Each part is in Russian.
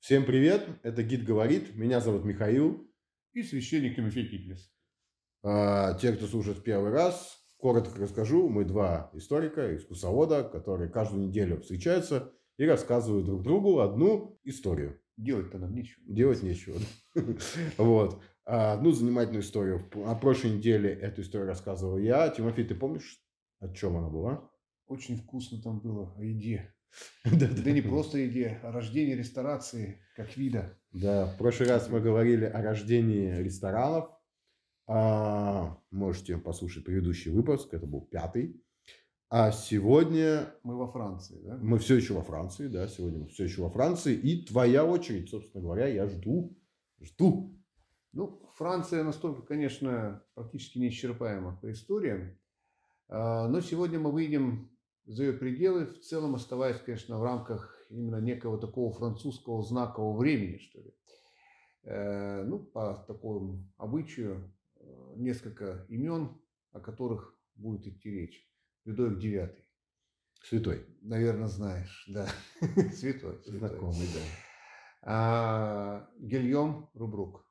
Всем привет, это гид говорит, меня зовут Михаил и священник Тимофей Титлес. Те, кто слушает первый раз, коротко расскажу, мы два историка, экскурсовода, которые каждую неделю встречаются и рассказывают друг другу одну историю. Делать-то нам нечего. Делать нечего. Вот. Одну занимательную историю. На прошлой неделе эту историю рассказывал я. Тимофей, ты помнишь, о чем она была? Очень вкусно там было, о еде. Да не просто еде, о рождении ресторации как вида. Да, в прошлый раз мы говорили о рождении ресторанов. Можете послушать предыдущий выпуск, это был 5-й. А сегодня... Мы во Франции, да? Мы все еще во Франции, да, сегодня мы все еще во Франции. И твоя очередь, собственно говоря, я жду. Ну, Франция настолько, конечно, практически неисчерпаема по историям. Но сегодня мы выйдем за ее пределы, в целом оставаясь, конечно, в рамках именно некого такого французского знакового времени, что ли. Ну, по такому обычаю, несколько имен, о которых будет идти речь. Людовик Девятый. Святой. Наверное, знаешь, да. Святой. Знакомый, да. Гильом Рубрук.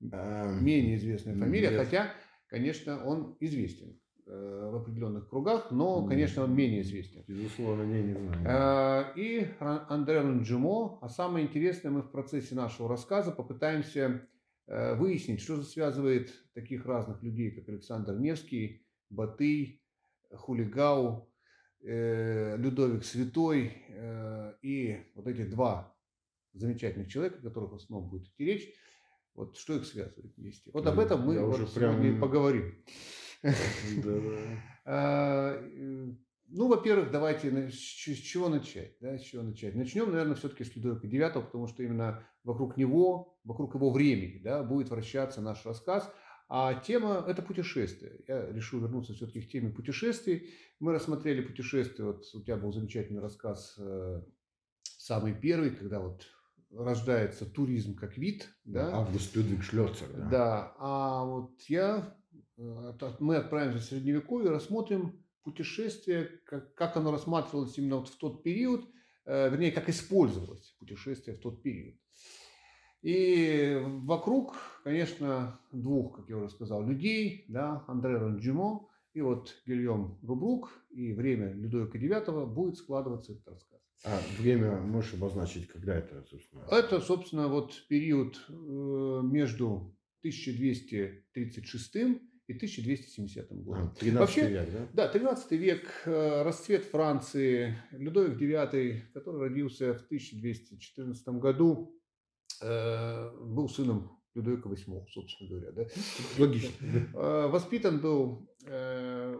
Менее известная фамилия, хотя, конечно, он известен в определенных кругах, но, конечно, он менее известен. Безусловно, я не знаю. И Андре Ланжебу. А самое интересное, мы в процессе нашего рассказа попытаемся выяснить, что же связывает таких разных людей, как Александр Невский, Батый, Хулигау, Людовик Святой и вот эти два замечательных человека, о которых в основном будет идти речь. Вот что их связывает вместе. Вот об этом мы уже прям поговорим. Ну, во-первых, давайте с чего начать? Начнем, наверное, все-таки с Людовика IX, потому что именно вокруг него, вокруг его времени, да, будет вращаться наш рассказ. А тема – это путешествие. Я решил вернуться все-таки к теме путешествий. Мы рассмотрели путешествие. Вот у тебя был замечательный рассказ, самый первый, когда вот рождается туризм как вид. Да? Август Людвиг Шлёцер. Да. Да. А вот мы отправимся в Средневековье и рассмотрим путешествие, как оно рассматривалось именно вот в тот период, вернее, как использовалось путешествие в тот период. И вокруг, конечно, двух, как я уже сказал, людей, да, Андре Ланжебу и вот Гильом Рубрук, и время Людовика IX будет складываться этот рассказ. А время можешь обозначить, когда это, собственно? Это, собственно, вот период между 1236 и 1270 годом. 13 век, да? Да, 13 век, расцвет Франции, Людовик IX, который родился в 1214 году, был сыном Людовика VIII, собственно говоря. Да? Логично. Воспитан был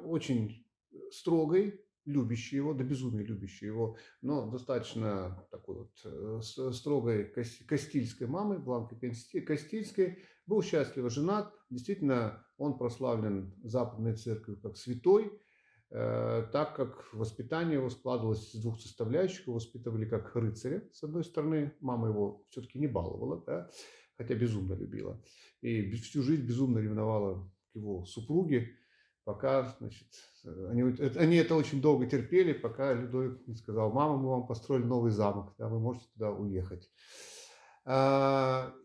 очень строгой, любящей его, до безумия любящей его, но достаточно такой вот строгой кастильской мамой, Бланкой Кастильской. Был счастливо женат. Действительно, он прославлен Западной Церковью как святой, так как воспитание его складывалось из двух составляющих. Его воспитывали как рыцаря, с одной стороны. Мама его все-таки не баловала, да? Хотя безумно любила. И всю жизнь безумно ревновала к его супруге, пока, значит, они это очень долго терпели, пока Людовик не сказал: мама, мы вам построили новый замок, да, вы можете туда уехать.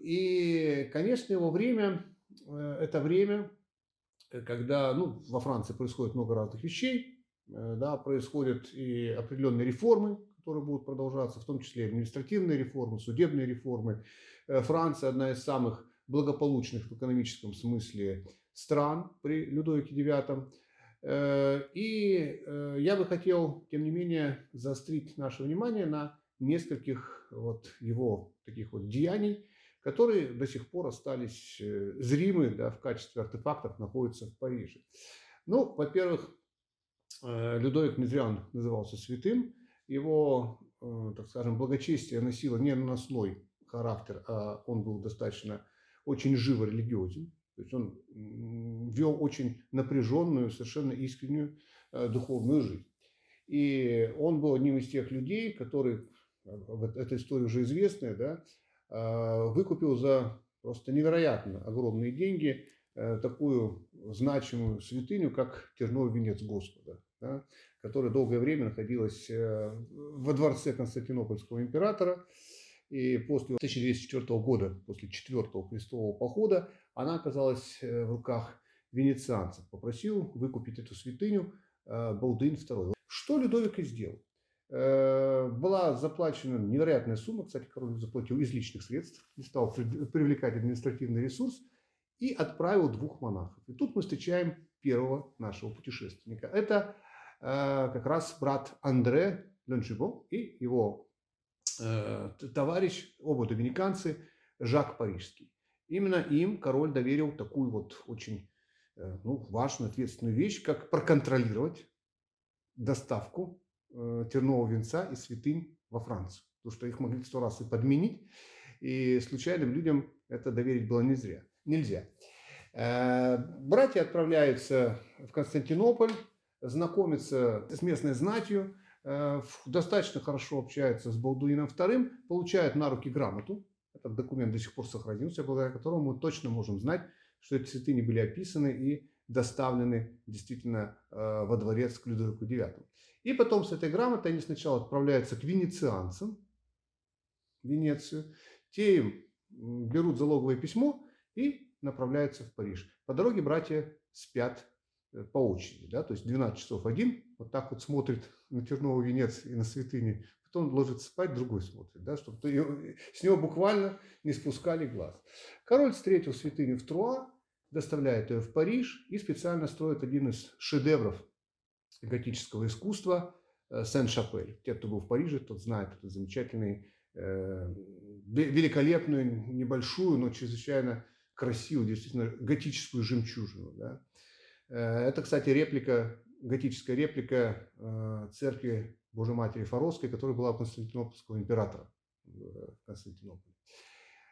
И, конечно, его время, это время, когда, ну, во Франции происходит много разных вещей, да, происходят и определенные реформы, которые будут продолжаться, в том числе административные реформы, судебные реформы. Франция – одна из самых благополучных в экономическом смысле стран при Людовике IX. И я бы хотел, тем не менее, заострить наше внимание на нескольких вот его таких вот деяний, которые до сих пор остались зримы, да, в качестве артефактов, находятся в Париже. Ну, во-первых, Людовик не зря он назывался святым. Его, так скажем, благочестие носило не наносной характер, а он был достаточно очень живо религиозен. То есть он вел очень напряженную, совершенно искреннюю духовную жизнь. И он был одним из тех людей, которые, эта история уже известная, да, выкупил за просто невероятно огромные деньги такую значимую святыню, как Терновый Венец Господа. да, которая долгое время находилась во дворце Константинопольского императора. И после 1204 года, после 4-го крестового похода, она оказалась в руках венецианцев. Попросил выкупить эту святыню Болдуин II. Что Людовик и сделал. Была заплачена невероятная сумма. Кстати, король заплатил из личных средств, не стал привлекать административный ресурс и отправил двух монахов. И тут мы встречаем первого нашего путешественника. Это как раз брат Андре Ланжебу и его товарищ, оба доминиканцы, Жак Парижский. Именно им король доверил такую вот очень важную, ответственную вещь, как проконтролировать доставку тернового венца и святынь во Францию. Потому что их могли 100 раз и подменить, и случайным людям это доверить было нельзя. Братья отправляются в Константинополь, знакомятся с местной знатью, достаточно хорошо общаются с Болдуином II, получают на руки грамоту. Этот документ до сих пор сохранился, благодаря которому мы точно можем знать, что эти святыни были описаны и доставлены действительно во дворец к Людовику IX. И потом с этой грамотой они сначала отправляются к венецианцам, в Венецию. Те им берут залоговое письмо и направляются в Париж. По дороге братья спят по очереди, да, то есть 12 часов один вот так вот смотрит на терновый венец и на святыни, потом ложится спать, другой смотрит, да, чтобы с него буквально не спускали глаз. Король встретил святыню в Труа, доставляет ее в Париж и специально строит один из шедевров готического искусства Сен-Шапель. Те, кто был в Париже, тот знает этот замечательный, великолепную, небольшую, но чрезвычайно красивую, действительно готическую жемчужину, да. Это, кстати, реплика, готическая реплика церкви Божьей Матери Фаровской, которая была у константинопольского императора в Константинополе.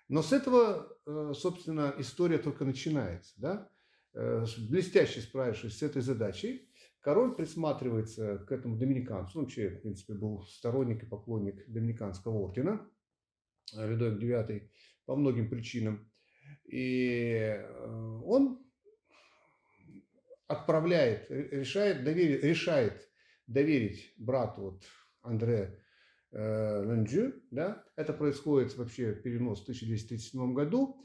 Но с этого, собственно, история только начинается. Да? Блестяще справившись с этой задачей, король присматривается к этому доминиканцу. Он вообще, в принципе, был сторонник и поклонник доминиканского ордена. Людовик IX по многим причинам. И он решает доверить брату вот, Андре Ланжебу, да? Это происходит вообще перенос в 1237 году,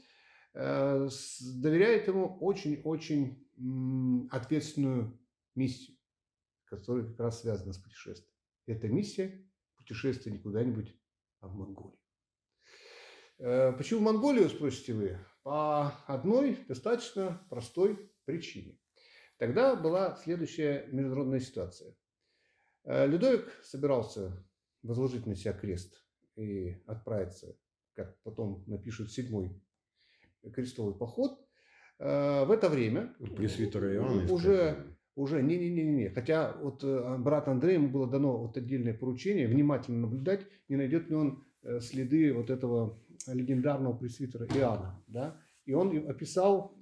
доверяет ему очень-очень ответственную миссию, которая как раз связана с путешествием. Эта миссия – путешествие не куда-нибудь, а в Монголию. Почему в Монголию, спросите вы? По одной достаточно простой причине. Тогда была следующая международная ситуация. Людовик собирался возложить на себя крест и отправиться, как потом напишут, в 7-й крестовый поход. В это время Пресвитера Иоанна уже не-не-не-не. Хотя вот брат Андрей, ему было дано вот отдельное поручение внимательно наблюдать, не найдет ли он следы вот этого легендарного пресвитера Иоанна. Да? И он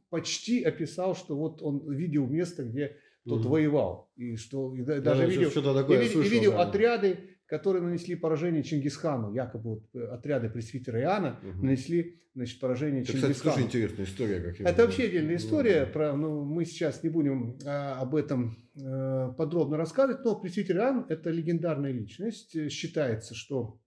почти описал, что вот он видел место, где тот воевал. И что и даже видел отряды, которые нанесли поражение Чингисхану. Якобы вот, отряды пресвитера Иоанна нанесли, значит, поражение Чингисхану. Кстати, тоже интересная история. Это вообще отдельная история. Мы сейчас не будем об этом подробно рассказывать. Но пресвитер Иоанн – это легендарная личность. Считается, что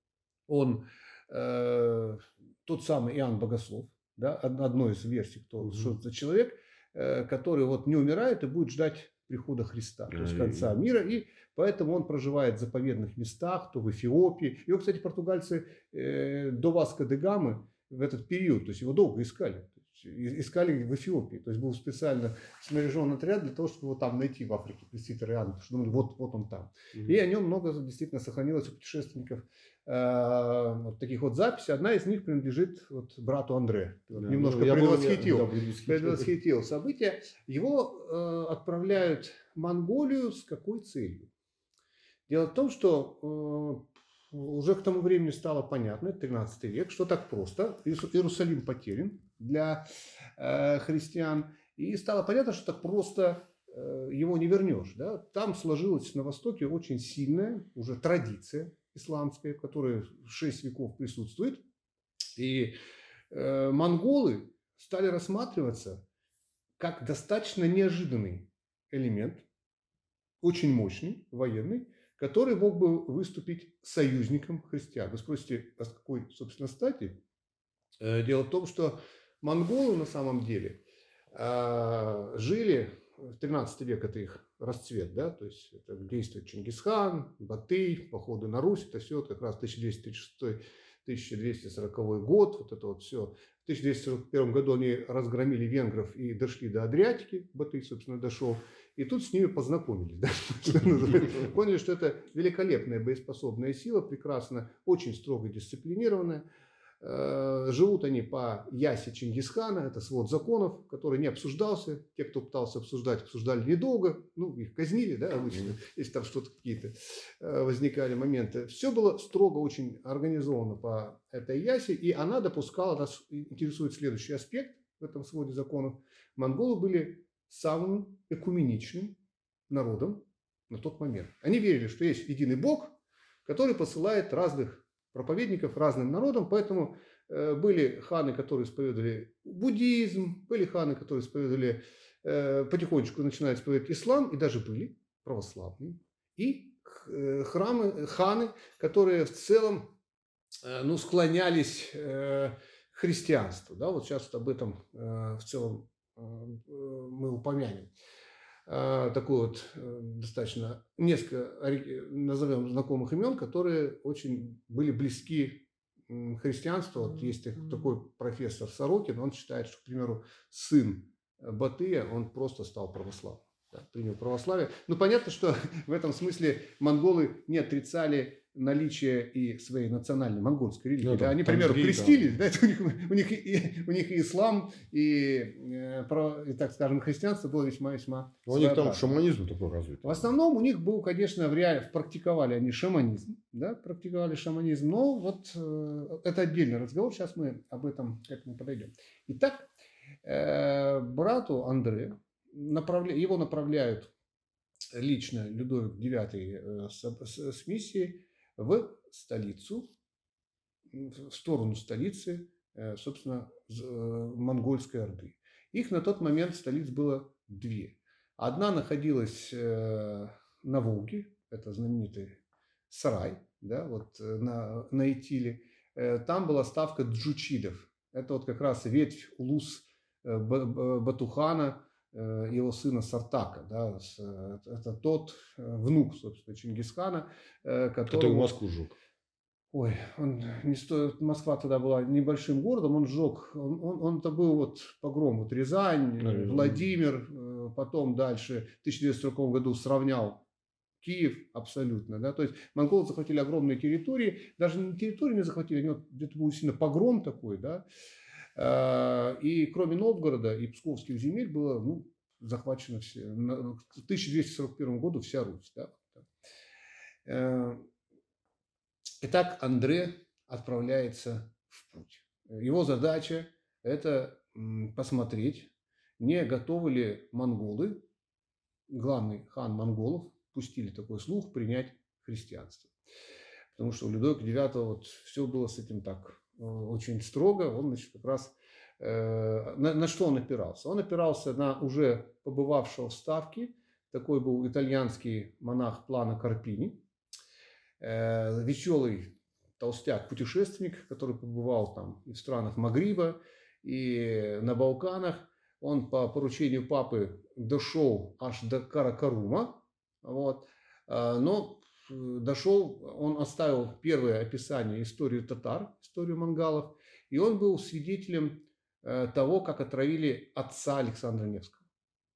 он тот самый Иоанн Богослов. Да, одной из версий, что это за человек, который вот не умирает и будет ждать прихода Христа, то есть конца мира. И поэтому он проживает в заповедных местах, то в Эфиопии. Его, кстати, португальцы до Васко де Гамы в этот период, то есть его долго искали. Искали в Эфиопии. То есть был специально снаряжен отряд для того, чтобы его там найти в Африке, пресвитер Иоанн. Потому что думали, вот он там. И о нем много действительно сохранилось у путешественников вот таких вот записей. Одна из них принадлежит вот брату Андре. Немножко предвосхитил события. Его отправляют в Монголию с какой целью? Дело в том, что уже к тому времени стало понятно, 13 век, что так просто. Иерусалим потерян для христиан. И стало понятно, что так просто его не вернешь. Да? Там сложилась на Востоке очень сильная уже традиция исламская, которая 6 веков присутствует. И монголы стали рассматриваться как достаточно неожиданный элемент, очень мощный, военный, который мог бы выступить союзником христиан. Вы спросите, а с какой, собственно, стати? Дело в том, что монголы на самом деле жили, в 13 век это их расцвет, да, то есть это действует Чингисхан, Батый, походы на Русь, это все как раз 1236-1240 год, вот это вот все. В 1241 году они разгромили венгров и дошли до Адриатики, Батый, собственно, дошел, и тут с ними познакомились, да? Поняли, что это великолепная боеспособная сила, прекрасно, очень строго дисциплинированная. Живут они по ясе Чингисхана, это свод законов, который не обсуждался. Те, кто пытался обсуждать, обсуждали недолго, ну, их казнили, да, обычно, если там что-то какие-то возникали моменты. Все было строго очень организовано по этой ясе, и она допускала, нас интересует следующий аспект в этом своде законов. Монголы были самым экуменичным народом на тот момент. Они верили, что есть единый Бог, который посылает разных проповедников разным народам, поэтому были ханы, которые исповедовали буддизм, были ханы, которые исповедовали, потихонечку начинают исповедовать ислам, и даже были православные, и ханы, которые в целом ну, склонялись к христианству. Да? Вот сейчас об этом в целом мы упомянем. Такой вот достаточно несколько, назовем, знакомых имен, которые очень были близки христианству. Вот есть такой профессор Сорокин, он считает, что, к примеру, сын Батыя, он просто стал православным, да, принял православие. Ну, понятно, что в этом смысле монголы не отрицали наличие и своей национальной монгольской религии. Ну, да, они, к примеру, крестились, да. Да, у них и ислам, и, так скажем, христианство было весьма-весьма. У них там шаманизм такой развит. В основном у них был, конечно, в реале практиковали они шаманизм, да, но вот это отдельный разговор, сейчас мы об этом как-то подойдем. Итак, брату Андре его направляют лично Людовик IX с миссией в столицу, в сторону столицы, собственно, монгольской орды. Их на тот момент столиц было две. Одна находилась на Волге, это знаменитый сарай, да, вот на Итиле. Там была ставка джучидов. Это вот как раз ветвь улус Батухана, его сына Сартака, да, это тот внук, собственно, Чингисхана, который Москву жег. Ой, он не стоит. Москва тогда была небольшим городом, он жег. Он-то был вот погром, вот Рязань, наверное. Владимир, потом дальше в 1940 году сравнял Киев абсолютно, да, то есть монголы захватили огромные территории, даже не территории не захватили, они вот где-то был сильно погром такой, да. И кроме Новгорода и псковских земель было ну, захвачено все. В 1241 году вся Русь. Да? Итак, Андре отправляется в путь. Его задача – это посмотреть, не готовы ли монголы, главный хан монголов, пустили такой слух, принять христианство. Потому что у Людовика IX вот все было с этим так очень строго, он, значит, как раз на что он опирался? Он опирался на уже побывавшего в Ставке, такой был итальянский монах Плано Карпини, веселый толстяк-путешественник, который побывал там и в странах Магриба, и на Балканах. Он по поручению папы дошел аж до Каракорума, вот, но дошел, он оставил первое описание истории татар, историю монголов, и он был свидетелем того, как отравили отца Александра Невского.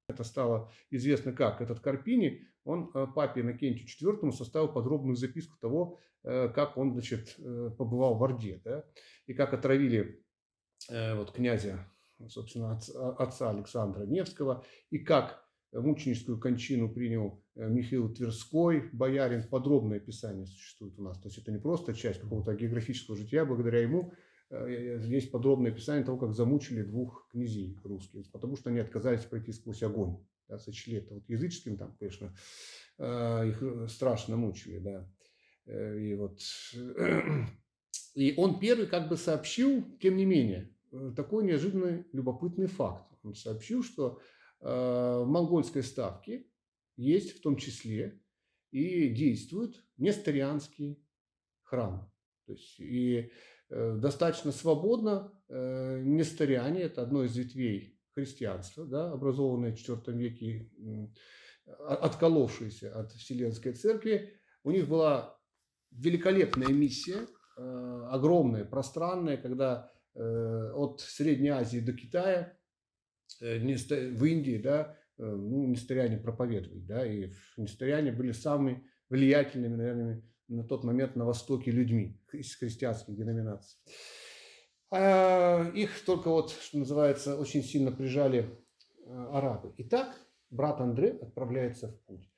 Это стало известно как. Этот Карпини, он папе Иннокентию IV составил подробную записку того, как он, значит, побывал в Орде, да, и как отравили вот, князя, собственно, отца Александра Невского, и как мученическую кончину принял Михаил Тверской, боярин. Подробное описание существует у нас. То есть это не просто часть какого-то географического жития. Благодаря ему есть подробное описание того, как замучили двух князей русских, потому что они отказались пройти сквозь огонь. Да, сочли это вот языческим, там, конечно, их страшно мучили. Да. И, вот. И он первый как бы сообщил, тем не менее, такой неожиданный любопытный факт. Он сообщил, что в монгольской ставке есть в том числе и действует несторианский храм. То есть и достаточно свободно несториане, это одно из ветвей христианства, да, образованное в IV веке, отколовшееся от Вселенской Церкви, у них была великолепная миссия, огромная, пространная, когда от Средней Азии до Китая, в Индии, да, ну, несториане проповедовали, да, и несториане были самыми влиятельными, наверное, на тот момент на Востоке людьми из христианских деноминаций. Их только вот, что называется, очень сильно прижали арабы. Итак, брат Андре отправляется в путь.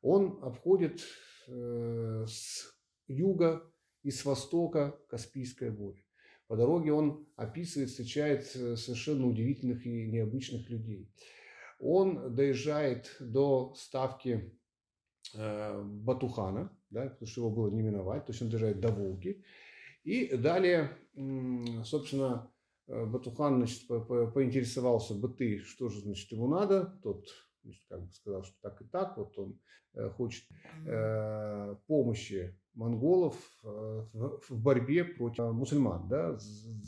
Он обходит с юга и с востока Каспийское море. По дороге он описывает, встречает совершенно удивительных и необычных людей. Он доезжает до ставки Батухана, да, потому что его было не миновать, то есть он доезжает до Волги. И далее, собственно, Батухан, значит, поинтересовался Батый, что же, значит, ему надо. Тот, значит, как бы сказал, что так и так, вот он хочет помощи монголов в борьбе против мусульман, да,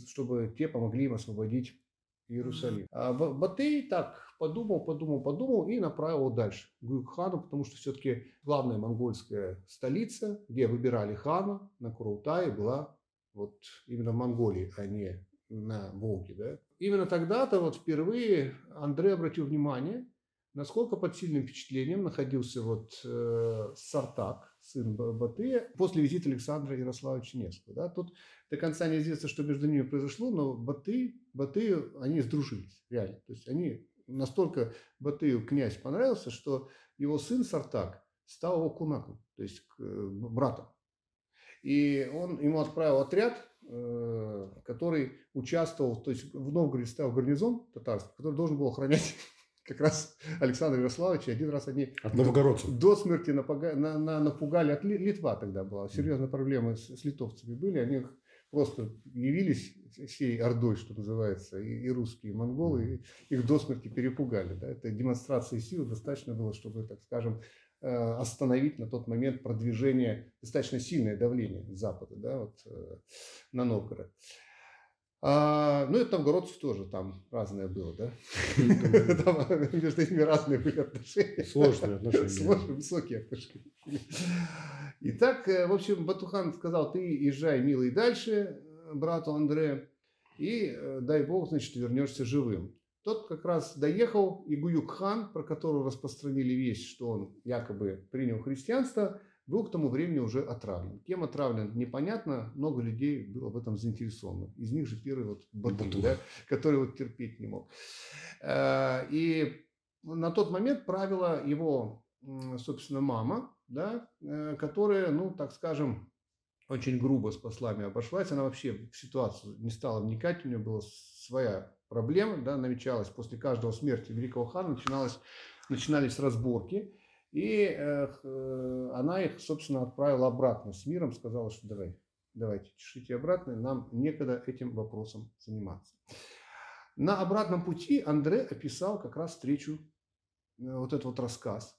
чтобы те помогли им освободить Иерусалим. А Батый так подумал и направил его дальше, к Гуюк-хану, потому что все-таки главная монгольская столица, где выбирали хана на Курултае, была вот именно в Монголии, а не на Волге. Да? Именно тогда-то вот впервые Андре обратил внимание, насколько под сильным впечатлением находился вот Сартак, сын Батыя, после визита Александра Ярославича Невского. Да? Тут до конца неизвестно, что между ними произошло, но Батый, они сдружились, реально. То есть они настолько Батыю князь понравился, что его сын Сартак стал его кунаком, то есть братом. И он ему отправил отряд, который участвовал, то есть в Новгороде стал гарнизон татарский, который должен был охранять как раз Александр Ярославович. И один раз они до смерти напугали, Литва тогда была, серьезные проблемы с литовцами были, они просто явились всей ордой, что называется, и русские, и монголы, и их до смерти перепугали. Да? Это демонстрация сил достаточно было, чтобы, так скажем, остановить на тот момент продвижение, достаточно сильное давление Запада, да, вот, на Новгород. Ну и новгородцев тоже там разное было, да? Между этими разные были отношения. Сложные отношения. Сложные, высокие отношения. Итак, в общем, Батухан сказал: ты езжай, милый, дальше брату Андре, и дай бог, значит, вернешься живым. Тот как раз доехал, и Гуюк-хан, про которого распространили весть, что он якобы принял христианство, был к тому времени уже отравлен. Кем отравлен, непонятно, много людей было в этом заинтересовано. Из них же первый вот Батый, да, который вот терпеть не мог. И на тот момент правила его, собственно, мама, да, которая, ну, так скажем, очень грубо с послами обошлась. Она вообще в ситуацию не стала вникать, у нее была своя проблема, да, намечалась после каждого смерти великого хана, начинались разборки. И она их, собственно, отправила обратно с миром, сказала, что давайте, чешите обратно, нам некогда этим вопросом заниматься. На обратном пути Андре описал как раз встречу, вот этот вот рассказ,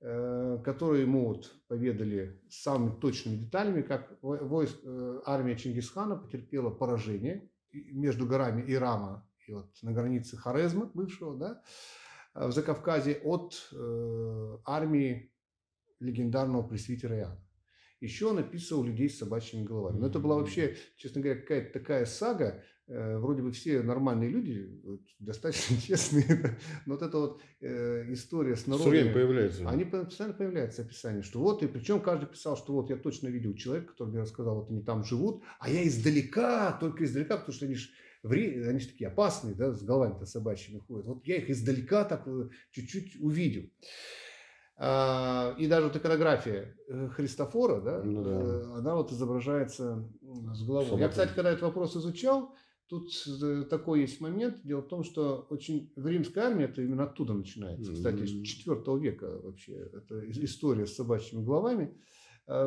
который ему вот поведали с самыми точными деталями, как армия Чингисхана потерпела поражение между горами Ирама и вот на границе Хорезма бывшего, да, в Закавказье от армии легендарного пресвитера Иоанна. Еще он описывал людей с собачьими головами. Но это была вообще, честно говоря, какая-то такая сага. Вроде бы все нормальные люди, достаточно честные. Но вот эта вот история с народом. Все время появляется. Они постоянно появляются описания, что вот, и причем каждый писал, что вот я точно видел человека, который мне рассказал, вот они там живут, а я издалека, только издалека, потому что они же... Они же такие опасные, да, с головами-то собачьими ходят. Вот я их издалека так чуть-чуть увидел. И даже вот иконография Христофора, да, ну, да, она вот изображается с головой. Собака. Я, кстати, когда этот вопрос изучал, тут такой есть момент. Дело в том, что очень в римской армии это именно оттуда начинается. Кстати, с IV века вообще это история с собачьими головами.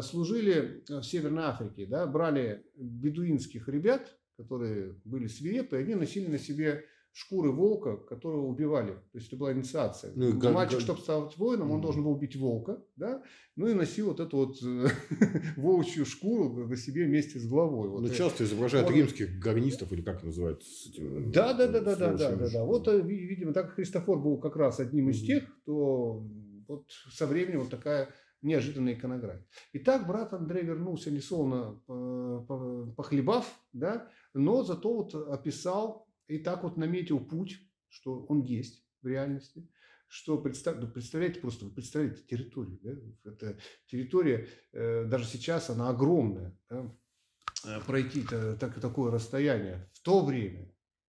Служили в Северной Африке, да, брали бедуинских ребят, которые были свирепы, они носили на себе шкуры волка, которого убивали. То есть это была инициация. Ну, мальчик, чтобы стать воином, он должен был убить волка, да? Ну и носил вот эту вот волчью шкуру на себе вместе с головой. Вот. Но часто изображают римских гарнистов, или как называют? Да. Вот, видимо, так Христофор был как раз одним из тех, кто вот со временем вот такая... неожиданная иконография. Итак, брат Андрей вернулся, несолоно похлебав, да, но зато вот описал и так вот наметил путь, что он есть в реальности, что представляете территорию. Да? Это территория, даже сейчас она огромная. Да? Пройти такое расстояние в то время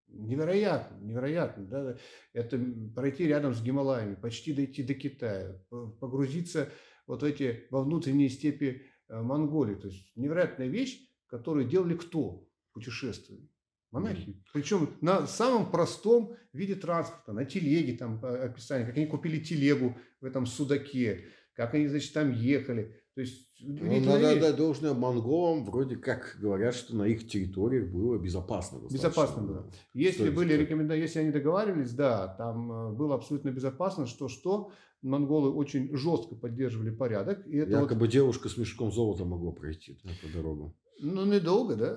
невероятно. Да? Это пройти рядом с Гималаями, почти дойти до Китая, погрузиться вот эти во внутренние степи Монголии. То есть невероятная вещь, которую делали кто путешествовали? Монахи. Причем на самом простом виде транспорта, на телеге, там описание, как они купили телегу в этом судаке, как они, значит, там ехали. То есть, надо отдать должное монголам, вроде как говорят, что на их территориях было безопасно. Безопасно было. Да. Если были рекомендации, если они договаривались, да, там было абсолютно безопасно, что монголы очень жестко поддерживали порядок. И это якобы вот... девушка с мешком золота могла пройти по дорогу. Ну, недолго, да?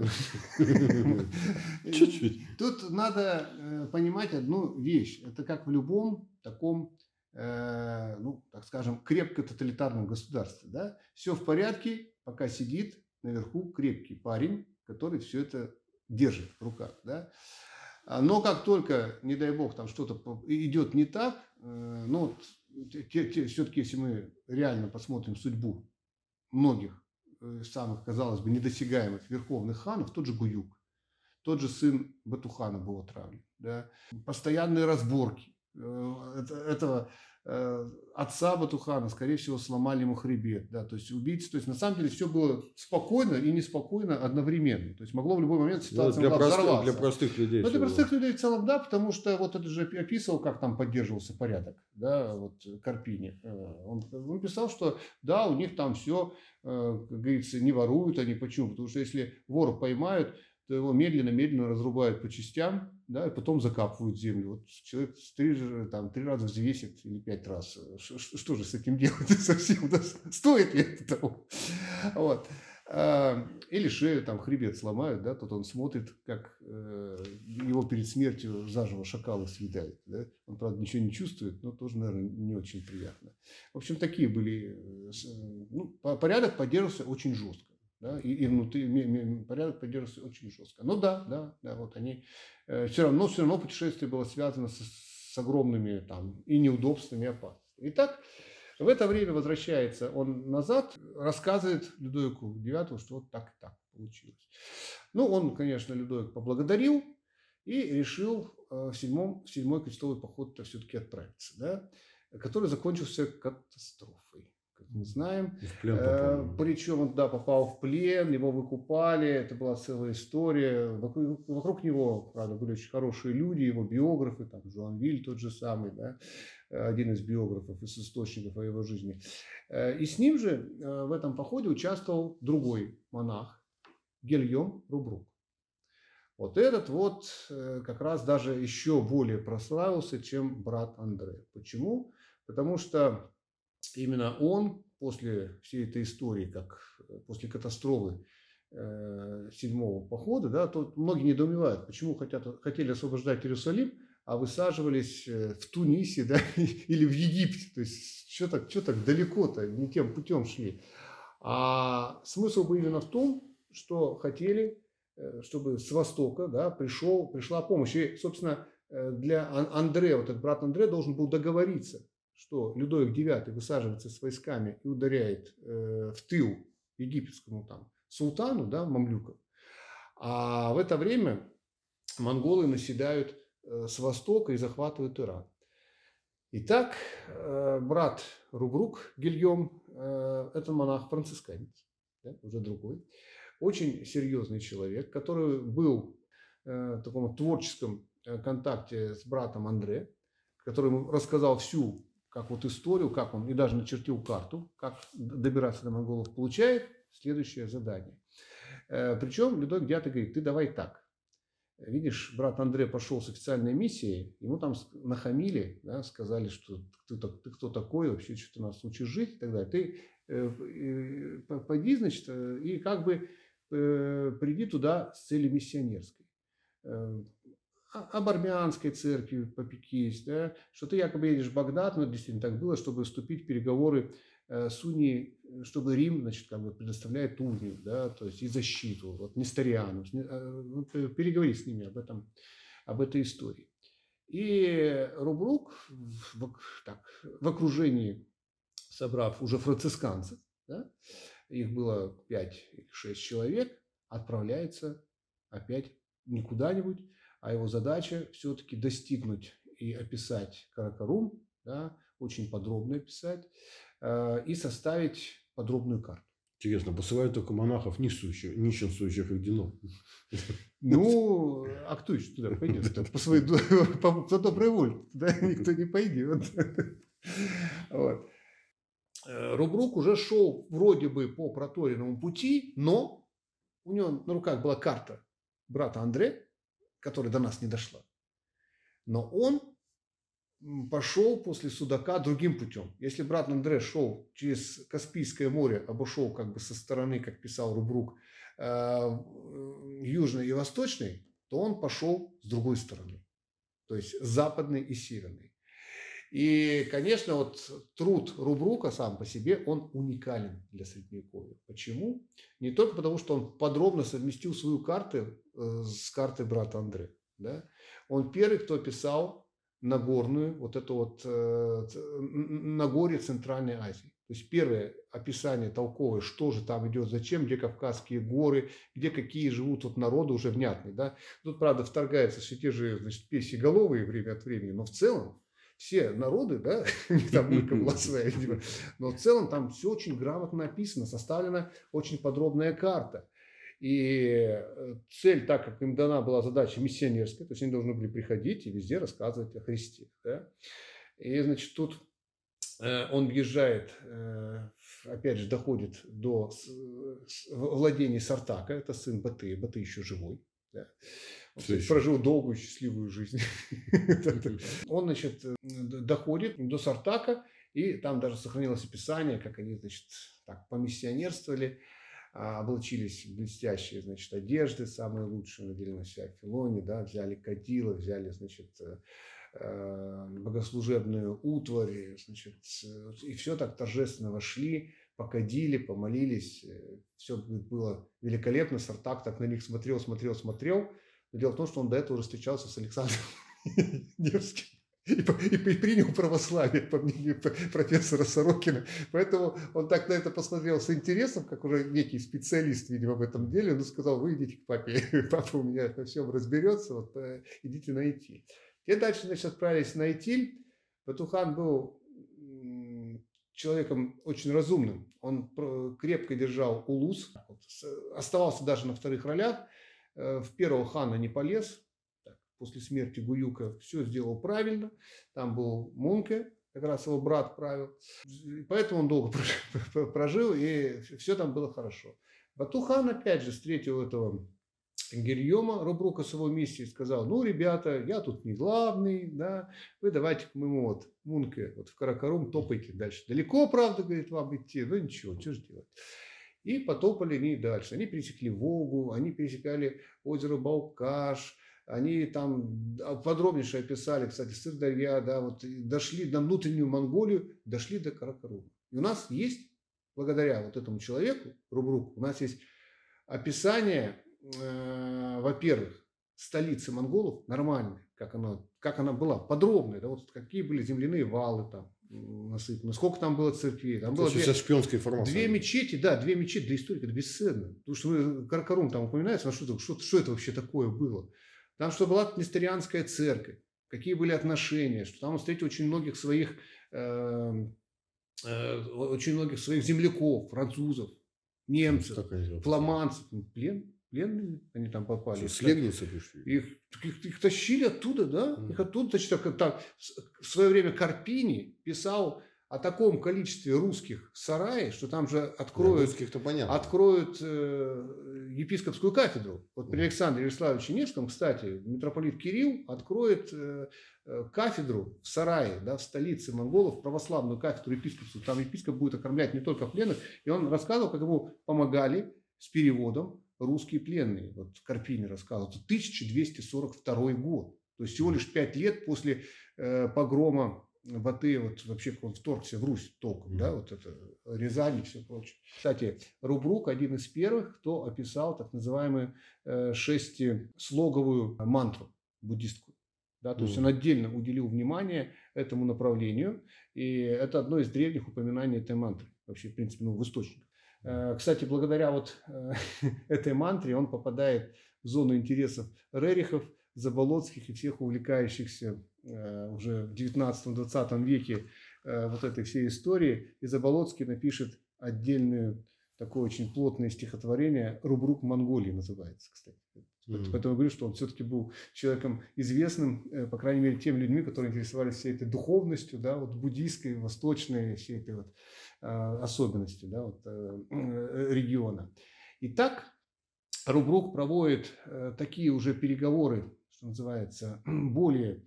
Чуть-чуть. Тут надо понимать одну вещь. Это как в любом таком... ну, так скажем, крепко тоталитарном государстве, да, все в порядке, пока сидит наверху крепкий парень, который все это держит в руках, да. Но как только, не дай бог, там что-то идет не так, ну, все-таки, если мы реально посмотрим судьбу многих самых, казалось бы, недосягаемых верховных ханов, тот же Гуюк, тот же сын Батухана был отравлен, да, постоянные разборки. Этого отца Батухана, скорее всего, сломали ему хребет, да, то есть убийцы, то есть на самом деле все было спокойно и неспокойно одновременно, то есть могло в любой момент ситуация взорваться. Для простых людей. Для простых людей в целом, да, потому что вот это же описывал, как там поддерживался порядок, да, вот Карпини, он писал, что да, у них там все, как говорится, не воруют они, почему, потому что если вора поймают, то его медленно-медленно разрубают по частям, да, и потом закапывают землю. Вот человек три раза взвесит или 5 раз. Что же с этим делать совсем? Да, стоит ли это того? Вот. Или шею, там, хребет сломают, да, тут он смотрит, как его перед смертью заживо шакалы съедают. Да? Он, правда, ничего не чувствует, но тоже, наверное, не очень приятно. В общем, такие были... Ну, порядок поддерживался очень жестко. Да, и внутри порядок поддерживался очень жестко. Но да, вот они все равно путешествие было связано с огромными там и неудобствами, и опасностями. Итак, в это время возвращается он назад, рассказывает Людовику IX, что вот так и так получилось. Ну, он, конечно, Людовик поблагодарил и решил в седьмой крестовый поход-то все-таки отправиться, да, который закончился катастрофой. Как мы знаем, причем он попал в плен, его выкупали, это была целая история. Вокруг него, правда, были очень хорошие люди, его биографы, там Жуанвиль тот же самый, да, один из биографов, из источников о его жизни. И с ним же в этом походе участвовал другой монах, Гильом Рубрук. Вот этот вот как раз даже еще более прославился, чем брат Андре. Почему? Потому что именно он после всей этой истории, как после катастрофы седьмого похода, да, то многие недоумевают, почему хотели освобождать Иерусалим, а высаживались в Тунисе, да, или в Египте. То есть что так далеко-то, не тем путем шли. А смысл был именно в том, что хотели, чтобы с востока, да, пришла помощь. И, собственно, для Андрея, вот этот брат Андрея должен был договориться, что Людовик IX высаживается с войсками и ударяет в тыл египетскому там султану, да, мамлюков. А в это время монголы наседают с востока и захватывают Иран. Итак, брат Рубрук Гильем, это монах-францисканец, да, уже другой, очень серьезный человек, который был в таком творческом контакте с братом Андре, который ему рассказал всю как вот историю, как он, и даже начертил карту, как добираться до монголов, получает следующее задание. Причем Людовик IX говорит: ты давай так, Видишь, брат Андре пошел с официальной миссией, ему там нахамили, да, сказали, что ты кто такой, вообще, что ты нас учишь жить и так далее. Ты пойди, значит, и как бы приди туда с целью миссионерской. Об армянской церкви попекись, да, что ты якобы едешь в Багдад, но действительно так было, чтобы вступить в переговоры с Унией, чтобы Рим, значит, как бы предоставляет Унию, да, то есть и защиту, вот, несторианам, переговори с ними об этой истории. И Рубрук в окружении, собрав уже францисканцев, да, их было 5 или 6 человек, отправляется опять не куда-нибудь, а его задача все-таки достигнуть и описать Каракорум, да, очень подробно описать, и составить подробную карту. Интересно, посылают только монахов, нищенствующих и гдинов. Ну, а кто еще туда пойдет? По своей доброй воле. Никто не пойдет. Рубрук уже шел вроде бы по проторенному пути, но у него на руках была карта брата Андре, которая до нас не дошла. Но он пошел после Судака другим путем. Если брат Андре шел через Каспийское море, обошел как бы со стороны, как писал Рубрук, южной и восточной, то он пошел с другой стороны, то есть западной и северной. И, конечно, вот труд Рубрука сам по себе, он уникален для Средневековья. Почему? Не только потому, что он подробно совместил свою карту с картой брата Андре. Да? Он первый, кто писал Нагорную, вот это вот Нагорье Центральной Азии. То есть первое описание толковое, что же там идет, зачем, где Кавказские горы, где какие живут вот народы, уже внятные. Да? Тут, правда, вторгаются все те же, значит, песиголовые время от времени, но в целом все народы, да, там Мунка была своя, видимо, но в целом там все очень грамотно описано, составлена очень подробная карта. И цель, так как им дана была задача миссионерская, то есть они должны были приходить и везде рассказывать о Христе. Да? И, значит, тут он въезжает, опять же, доходит до владения Сартака, это сын Батыя, Батый еще живой. Да? Он, кстати, прожил долгую счастливую жизнь. Он, значит, доходит до Сартака, и там даже сохранилось описание, как они, значит, так помиссионерствовали. Облачились в блестящие, значит, одежды, самые лучшие, надели на себя филони, да, взяли кадила, взяли, значит, богослужебную утварь, значит, и все так торжественно вошли, покадили, помолились, все было великолепно, Сартак так на них смотрел, смотрел, смотрел, но дело в том, что он до этого уже встречался с Александром Невским. И принял православие, по мнению профессора Сорокина. Поэтому он так на это посмотрел с интересом, как уже некий специалист, видимо, в этом деле. Он сказал, вы идите к папе, папа у меня во всем разберется, вот, идите на Итиль. И дальше, значит, отправились на Итиль. Батухан был человеком очень разумным. Он крепко держал улус, оставался даже на вторых ролях. В первого хана не полез. После смерти Гуюка все сделал правильно. Там был Мунке, как раз его брат правил. Поэтому он долго прожил, и все там было хорошо. Батухан опять же встретил этого Гильома Рубрука с его миссией, сказал, ну, ребята, я тут не главный, да, вы давайте к моему вот Мунке вот в Каракорум топайте дальше. Далеко, правда, говорит, вам идти, ну ничего, что же делать. И потопали они дальше. Они пересекли Волгу, они пересекали озеро Балкаш, они там подробнейше описали, кстати, Сырдарья, да, вот, дошли на внутреннюю Монголию, дошли до Каракорума. И у нас есть, благодаря вот этому человеку, Рубруку, у нас есть описание, во-первых, столицы монголов нормальной, как она была, подробная, да, вот какие были земляные валы там насыпаны, сколько там было церквей. Там было две шпионской формации. Две мечети, да, историка, это бесценно. Потому что Каракорум там упоминается, но что это вообще такое было? Там что была несторианская церковь, какие были отношения, что там он встретил очень многих своих земляков, французов, немцев, фламандцев, пленными они там попали. Их тащили оттуда, да? Их оттуда, значит, так, в свое время Карпини писал о таком количестве русских сараев, что там же откроют, откроют епископскую кафедру. Вот при Александре Вячеславовиче Невском, кстати, митрополит Кирилл откроет кафедру в сарае, да, в столице монголов, православную кафедру епископскую. Там епископ будет окормлять не только пленных. И он рассказывал, как ему помогали с переводом русские пленные. Вот Карпини рассказывал. Это 1242 год. То есть всего лишь 5 лет после погрома Батыя, вот вообще он вторгся в Русь толком, да, вот это Рязань и все прочее. Кстати, Рубрук один из первых, кто описал так называемую шестислоговую мантру буддистскую. Да, то есть он отдельно уделил внимание этому направлению, и это одно из древних упоминаний этой мантры, вообще, в принципе, ну, в источниках. Кстати, благодаря вот этой мантре он попадает в зону интересов Рерихов, Заболоцких и всех увлекающихся уже в 19-20 веке вот этой всей истории. И Заболоцкий напишет отдельное такое очень плотное стихотворение, «Рубрук Монголии» называется, кстати. Поэтому я говорю, что он все-таки был человеком известным, по крайней мере, тем людьми, которые интересовались всей этой духовностью, да, вот буддийской, восточной, всей этой вот особенностью, да, вот, региона. Итак, Рубрук проводит такие уже переговоры, что называется, более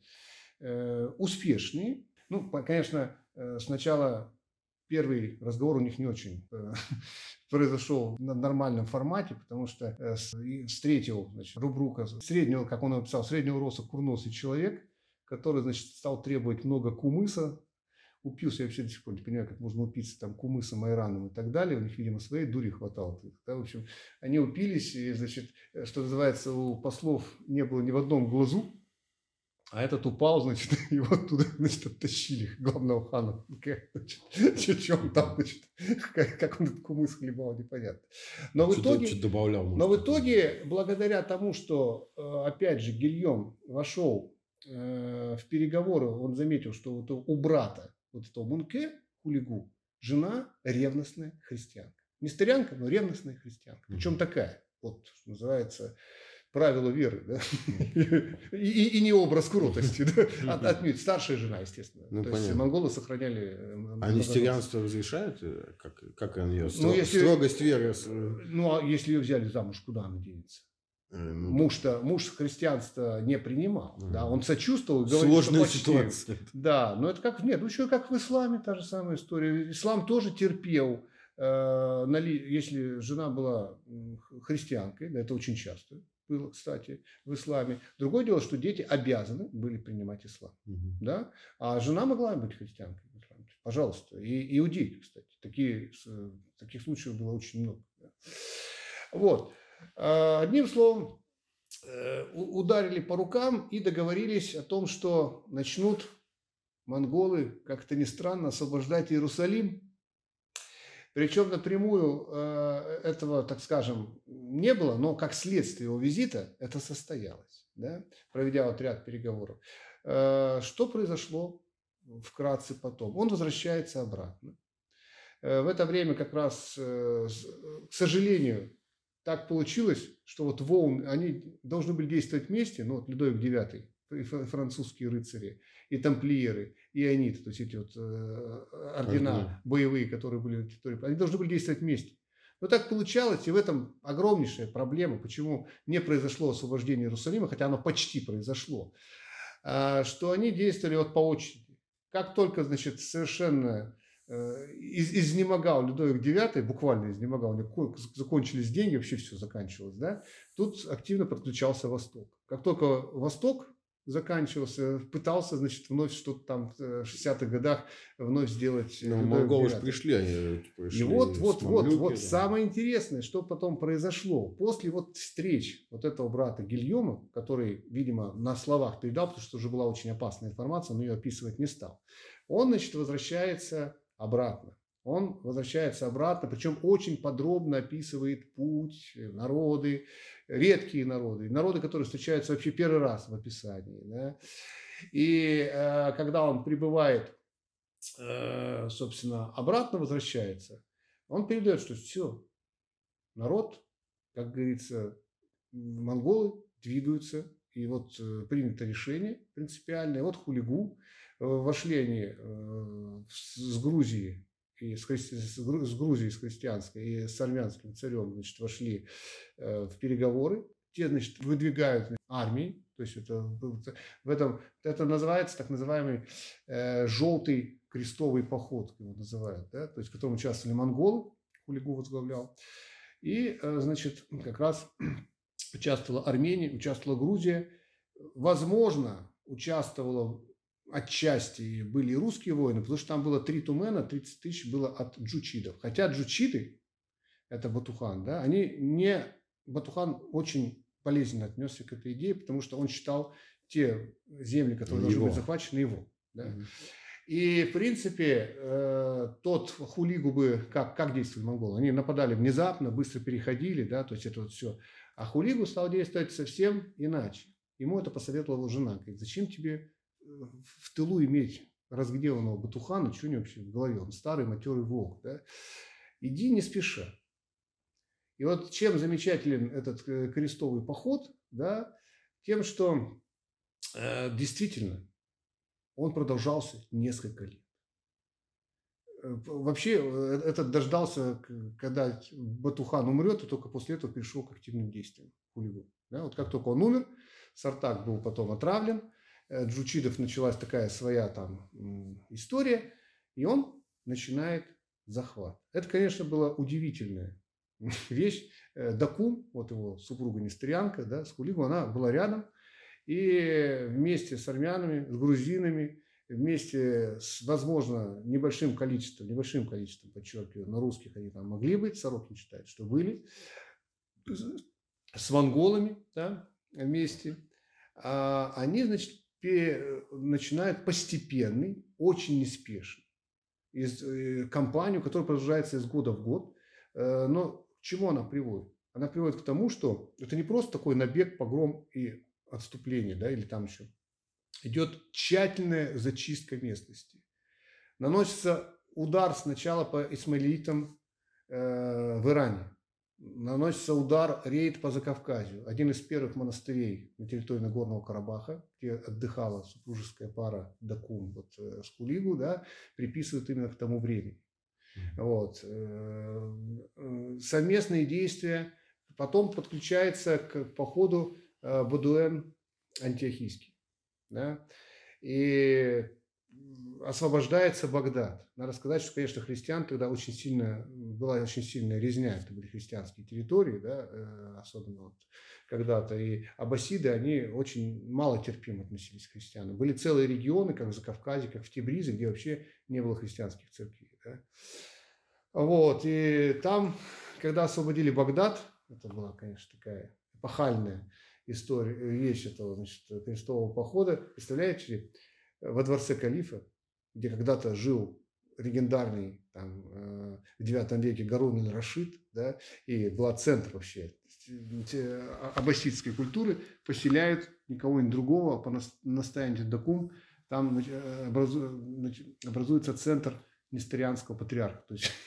успешные. Ну, конечно, сначала первый разговор у них не очень произошел на нормальном формате, потому что встретил, значит, Рубрука среднего, как он написал, среднего роста курносый человек, который, значит, стал требовать много кумыса. Упился, я вообще до сих пор не понимаю, как можно упиться там кумысом, айраном и так далее. У них, видимо, своей дури хватало. Да, в общем, они упились, и, значит, что называется, у послов не было ни в одном глазу, а этот упал, значит, его оттуда, значит, оттащили, главного хана. Чем там, значит, как он этот кумыс хлебал, непонятно. Но в итоге, добавлял, но в итоге, благодаря тому, что, опять же, Гильем вошел в переговоры, он заметил, что вот у брата, вот этого Мунке, Хулигу, жена ревностная христианка. Несторианка, но ревностная христианка. Причем такая, вот, что называется, правило веры, да? И не образ крутости, да? Отнюдь старшая жена, естественно. Ну, то есть монголы сохраняли... А несторианство разрешают? Как ее? Ну, строгость веры? Ну, а если ее взяли замуж, куда она денется? Муж христианства не принимал, да, он сочувствовал, говорил, что почти. Сложная ситуация. Да, но это как, нет, ну еще как в исламе та же самая история. Ислам тоже терпел, если жена была христианкой, да, это очень часто было, кстати, в исламе. Другое дело, что дети обязаны были принимать ислам, да, а жена могла быть христианкой, пожалуйста, и иудейки, кстати, таких случаев было очень много. Да. Вот. Одним словом, ударили по рукам и договорились о том, что начнут монголы, как-то ни странно, освобождать Иерусалим. Причем напрямую этого, так скажем, не было, но как следствие его визита это состоялось, да? Проведя вот ряд переговоров. Что произошло вкратце потом? Он возвращается обратно. В это время как раз, к сожалению, так получилось, что вот волны, они должны были действовать вместе, но вот Людовик IX, и французские рыцари, и тамплиеры, и они, то есть эти вот ордена боевые, которые были на территории, они должны были действовать вместе. Но так получалось, и в этом огромнейшая проблема, почему не произошло освобождение Иерусалима, хотя оно почти произошло, что они действовали вот по очереди. Как только, значит, совершенно... изнемогал Людовик IX, буквально изнемогал, у него закончились деньги, вообще все заканчивалось, да? Тут активно подключался Восток. Как только Восток заканчивался, пытался, значит, вновь что-то там в 60-х годах вновь сделать. Но монголы же пришли. И вот самое интересное, что потом произошло. После вот встреч вот этого брата Гильома, который, видимо, на словах передал, потому что уже была очень опасная информация, он ее описывать не стал. Он, значит, возвращается обратно. Он возвращается обратно, причем очень подробно описывает путь, народы, редкие народы, народы, которые встречаются вообще первый раз в описании. Да? И когда он прибывает, собственно, обратно возвращается, он передает, что все, народ, как говорится, монголы двигаются, и вот принято решение принципиальное, вот Хулигу Вошли они с Грузии, и с христианской и с армянским царем, значит, вошли в переговоры. Те, значит, выдвигают, значит, армии, то есть это, это называется так называемый «желтый крестовый поход», его называют, да? То есть в котором участвовали монголы, Кулигу возглавлял, и, значит, как раз участвовала Армения, участвовала Грузия, возможно, участвовала отчасти были и русские воины, потому что там было 3 тумена, 30 тысяч было от джучидов. Хотя джучиды, это Батухан, да, они не... Батухан очень болезненно отнесся к этой идее, потому что он считал те земли, которые должны быть захвачены, его. Да? Mm-hmm. И, в принципе, тот хулигу бы... Как действовали монголы? Они нападали внезапно, быстро переходили, да, то есть это вот все. А хулигу стал действовать совсем иначе. Ему это посоветовала жена. Говорит, зачем тебе в тылу иметь разгневанного Батухана, что у него вообще в голове, он старый матерый волк, да? Иди не спеша. И вот чем замечателен этот крестовый поход, да, тем, что действительно он продолжался несколько лет. Вообще этот дождался, когда Батухан умрет, и только после этого перешел к активным действиям. Да, вот как только он умер, Сартак был потом отравлен, джучидов началась такая своя там история, и он начинает захват. Это, конечно, была удивительная вещь. Дакум, вот его супруга несторианка, да, с Кулигу, она была рядом, и вместе с армянами, с грузинами, вместе с, возможно, небольшим количеством, подчеркиваю, на русских они там могли быть, Сорокин считает, что были, с монголами, да, вместе, они, значит, начинают постепенный, очень неспешный кампанию, которая продолжается из года в год. Но к чему она приводит? Она приводит к тому, что это не просто такой набег, погром и отступление, да, или там еще. Идет тщательная зачистка местности. Наносится удар сначала по исмаилитам в Иране. Наносится удар, рейд по Закавказью. Один из первых монастырей на территории Нагорного Карабаха, где отдыхала супружеская пара Дакум вот, с Кулигу, да, приписывают именно к тому времени. Вот. Совместные действия. Потом подключается к походу Болдуин Антиохийский. Да, и освобождается Багдад. Надо сказать, что, конечно, христиан тогда очень сильно, была очень сильная резня, это были христианские территории, да, особенно вот когда-то. И аббасиды, они очень малотерпимо относились к христианам. Были целые регионы, как в Закавказье, как в Тебризе, где вообще не было христианских церквей. Да. Вот, и там, когда освободили Багдад, это была, конечно, такая эпохальная история, вещь этого, значит, крестового похода, представляете ли, во дворце калифа, где когда-то жил легендарный там, в 9 веке Гарун аль-Рашид, да, и была центр вообще аббасидской культуры, поселяют никого-нибудь другого, по настоянию Дакум, там образуется центр несторианского патриарха.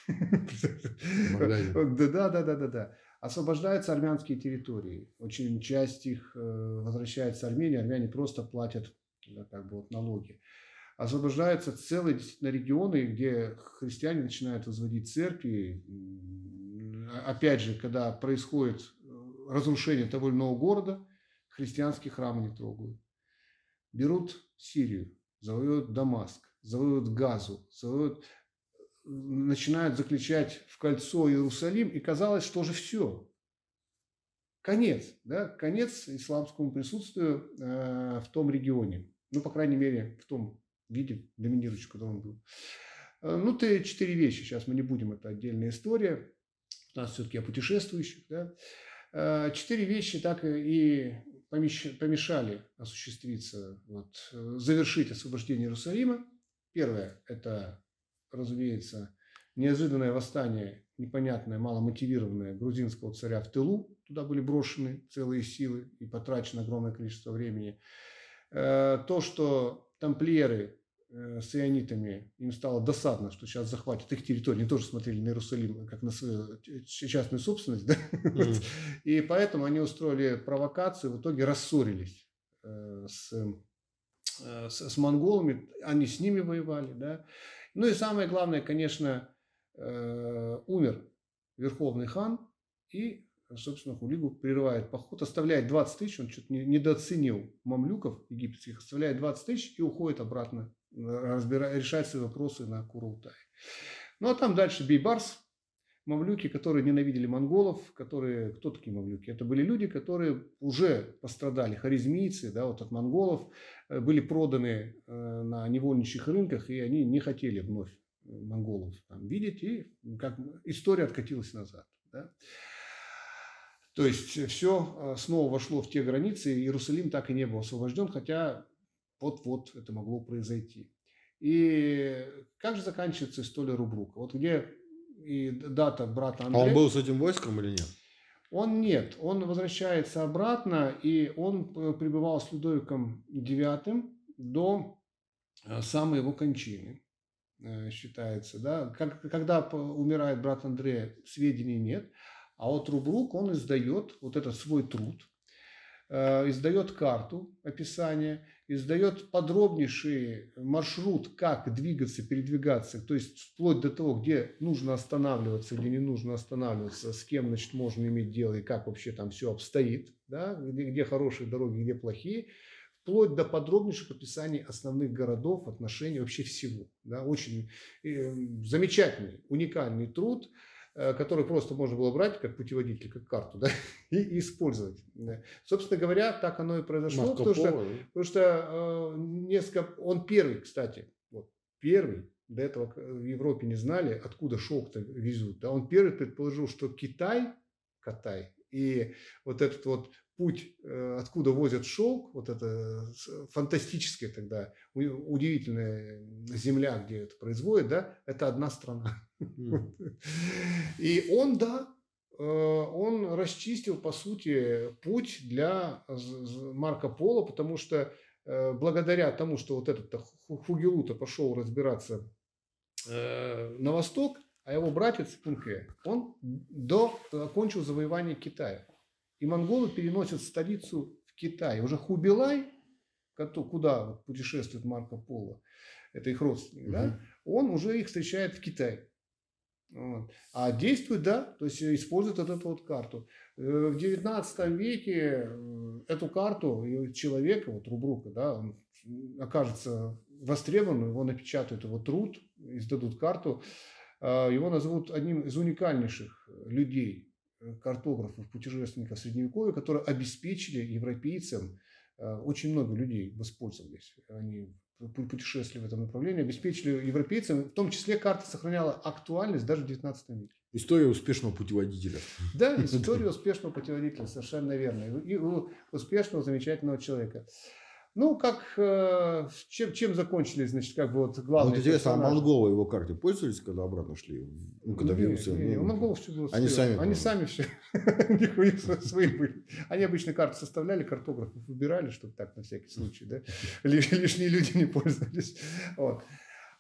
Да-да-да. Освобождаются армянские территории, очень часть их возвращается Армении, армяне просто платят, да, как бы вот налоги. Освобождаются целые действительно регионы, где христиане начинают возводить церкви. Опять же, когда происходит разрушение того или иного города, христианские храмы не трогают. Берут Сирию, завоевывают Дамаск, завоевывают Газу, начинают заключать в кольцо Иерусалим, и казалось, что же все. Конец, да, конец исламскому присутствию в том регионе. Ну, по крайней мере, в том виде доминирующего, когда он был. Ну, 4 вещи. Сейчас мы не будем, это отдельная история. У нас все-таки о путешествующих. Да? 4 вещи так и помешали осуществиться, вот, завершить освобождение Иерусалима. Первое – это, разумеется, неожиданное восстание, непонятное, маломотивированное грузинского царя в тылу. Туда были брошены целые силы и потрачено огромное количество времени. То, что тамплиеры с ионитами, им стало досадно, что сейчас захватят их территорию. Они тоже смотрели на Иерусалим как на свою частную собственность. Да? Mm-hmm. И поэтому они устроили провокацию, в итоге рассорились с с монголами, они с ними воевали, да. Ну и самое главное, конечно, умер верховный хан, и, собственно, Хулигу прерывает поход, оставляет 20 тысяч, он что-то недооценил мамлюков египетских, оставляет 20 тысяч и уходит обратно, решать свои вопросы на Курултае. Ну а там дальше бейбарс, мамлюки, которые ненавидели монголов, которые, кто такие мамлюки? Это были люди, которые уже пострадали, хорезмийцы, да, вот от монголов, были проданы на невольничьих рынках, и они не хотели вновь монголов там видеть, и как история откатилась назад, да. То есть все снова вошло в те границы, Иерусалим так и не был освобожден, хотя вот-вот это могло произойти. И как же заканчивается история Рубрука? Вот где и дата брата Андрея. А он был с этим войском или нет? Он нет, он возвращается обратно, и он пребывал с Людовиком IX до самой его кончины, считается, да. Когда умирает брат Андрея, сведений нет. А вот Рубрук, он издает вот этот свой труд, издает карту, описание, издает подробнейший маршрут, как двигаться, передвигаться, то есть вплоть до того, где нужно останавливаться, где не нужно останавливаться, с кем, значит, можно иметь дело и как вообще там все обстоит, да, где хорошие дороги, где плохие, вплоть до подробнейших описаний основных городов, отношений, вообще всего. Да. Очень замечательный, уникальный труд, который просто можно было брать как путеводитель, как карту, да, и использовать. Собственно говоря, так оно и произошло, потому что несколько... Он первый, кстати, вот, первый, до этого в Европе не знали, откуда шелк-то везут. Да, он первый предположил, что Катай, и вот этот вот путь, откуда возят шелк, вот это фантастическая тогда, удивительная земля, где это производят, да, это одна страна. И он, да, он расчистил, по сути, путь для Марко Поло, потому что благодаря тому, что вот этот Хугилута пошел разбираться на восток, а его братец Мунке, он окончил завоевание Китая. И монголы переносят столицу в Китай. Уже Хубилай, куда путешествует Марко Поло, это их родственник, да, он уже их встречает в Китае. Вот. А действует, да, то есть использует вот эту вот карту. В 19 веке эту карту человека, вот Рубрука, да, он окажется востребованным, его напечатают, его труд, издадут карту. Его назовут одним из уникальнейших людей, картографов, путешественников Средневековья, которые обеспечили европейцам, очень много людей воспользовались, они путешествовали в этом направлении, обеспечили европейцам, в том числе карта сохраняла актуальность даже в 19 веке. История успешного путеводителя. Да, история успешного путеводителя, совершенно верно, и успешного, замечательного человека. Ну, чем закончились, значит, как бы вот главное... Вот интересно, персонаж. А монголы его карты пользовались, когда обратно шли? Ну, когда у монголов все было... Они сами все. У них свои были. Они обычно карты составляли, картографов выбирали, чтобы так, на всякий случай, да. Лишние люди не пользовались. Вот.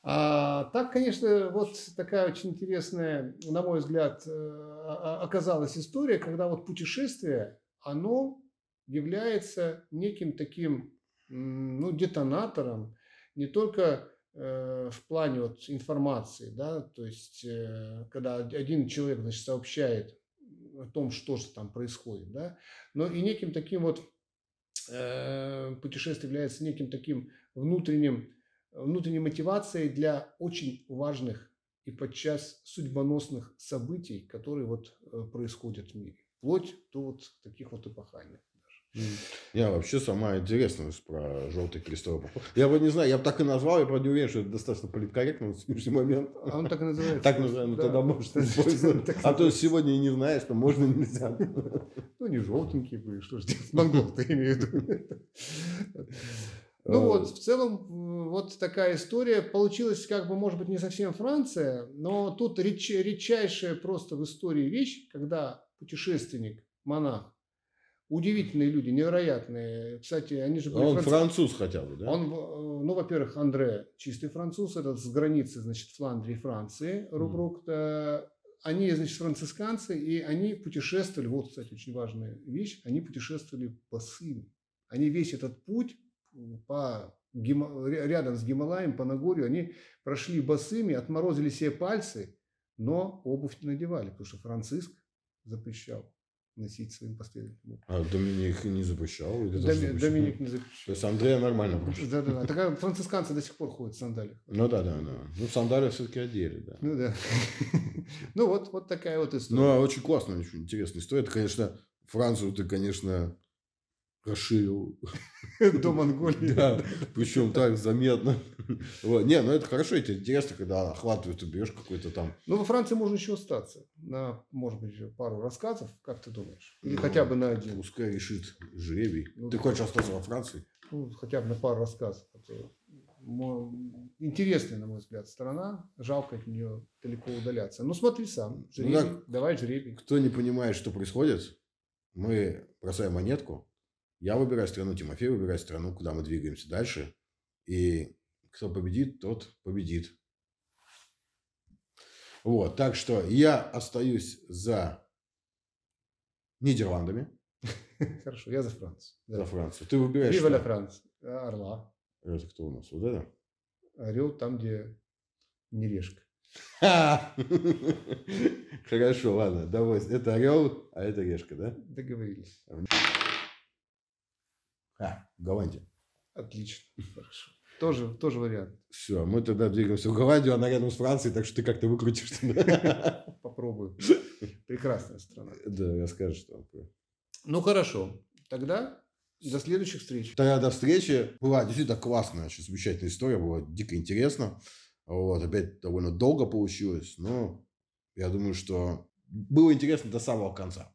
А так, конечно, вот такая очень интересная, на мой взгляд, оказалась история, когда вот путешествие, оно является неким таким... ну, детонатором не только в плане вот информации, да, то есть когда один человек, значит, сообщает о том, что же там происходит, да, но и неким таким вот путешествие является неким таким внутренней мотивацией для очень важных и подчас судьбоносных событий, которые вот происходят в мире, вплоть до вот таких вот эпохальных. Я вообще самая интересная про желтый крестовый поход. Я бы не знаю, я бы так и назвал, я бы не уверен, что это достаточно политкорректно на сегодняшний момент. А он так и называется. Так называем, да. Тогда может использовать. А то сегодня и не знаешь, что можно, нельзя. Ну, не желтенькие были, что же делать. Монгол-то имею в виду. Ну вот, в целом, вот такая история. Получилась, как бы, может быть, не совсем Франция, но тут редчайшая просто в истории вещь, когда путешественник, монах, удивительные люди, невероятные. Кстати, они же были... Он француз хотя бы, да? Он, ну, во-первых, Андре чистый француз, это с границы, значит, Фландрии, Франции, Рубрук. Они, значит, францисканцы, и они путешествовали, вот, кстати, очень важная вещь, они путешествовали босыми. Они весь этот путь рядом с Гималаем, по Нагорью, они прошли босыми, отморозили себе пальцы, но обувь не надевали, потому что Франциск запрещал носить своим последователям. А Доминик не запрещал? Доминик не запрещал. То есть Андрея нормально прошел. Да. Так францисканцы до сих пор ходят в сандалиях. Ну да. Ну сандалии все-таки одели, да. Ну да. Ну вот такая вот история. Ну очень классная, очень интересная история. Это, конечно, Францию ты, конечно, расширил. До Монголии. Да, причем так заметно. Не, ну это хорошо, это интересно, когда охватывают, ты берешь какой-то там... Ну, во Франции можно еще остаться. На, может быть, пару рассказов, как ты думаешь? Или хотя бы на один. Пускай решит жребий. Ты хочешь остаться во Франции? Ну, хотя бы на пару рассказов. Интересная, на мой взгляд, страна. Жалко от нее далеко удаляться. Ну, смотри сам. Давай жребий. Кто не понимает, что происходит, мы бросаем монетку. Я выбираю страну, Тимофей выбирает страну, куда мы двигаемся дальше. И кто победит, тот победит. Вот, так что я остаюсь за Нидерландами. Хорошо, я за Францию. За Францию. Ты выбираешь что? Вива ля Франс. Орла. Это кто у нас? Вот это? Орел там, где не решка. Хорошо, ладно. Давай. Это орел, а это решка, да? Договорились. Голландия. Отлично, хорошо. Тоже вариант. Все, мы тогда двигаемся в Голландию, она рядом с Францией, так что ты как-то выкрутишься. Попробуем. Прекрасная страна. Да, расскажешь, что. Ну, хорошо. Тогда до следующих встреч. Тогда до встречи. Была действительно классная, замечательная история. Было дико интересно. Вот, опять довольно долго получилось. Но я думаю, что было интересно до самого конца.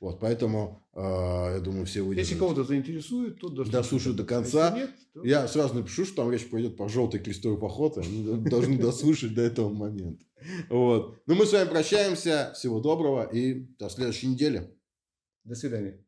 Вот, поэтому, я думаю, все выйдут. Если кого-то заинтересует, то дослушают до конца. Нет, то... Я сразу напишу, что там речь пойдет про желтый крестовый поход. Они должны дослушать до этого момента. Вот. Ну, мы с вами прощаемся. Всего доброго и до следующей недели. До свидания.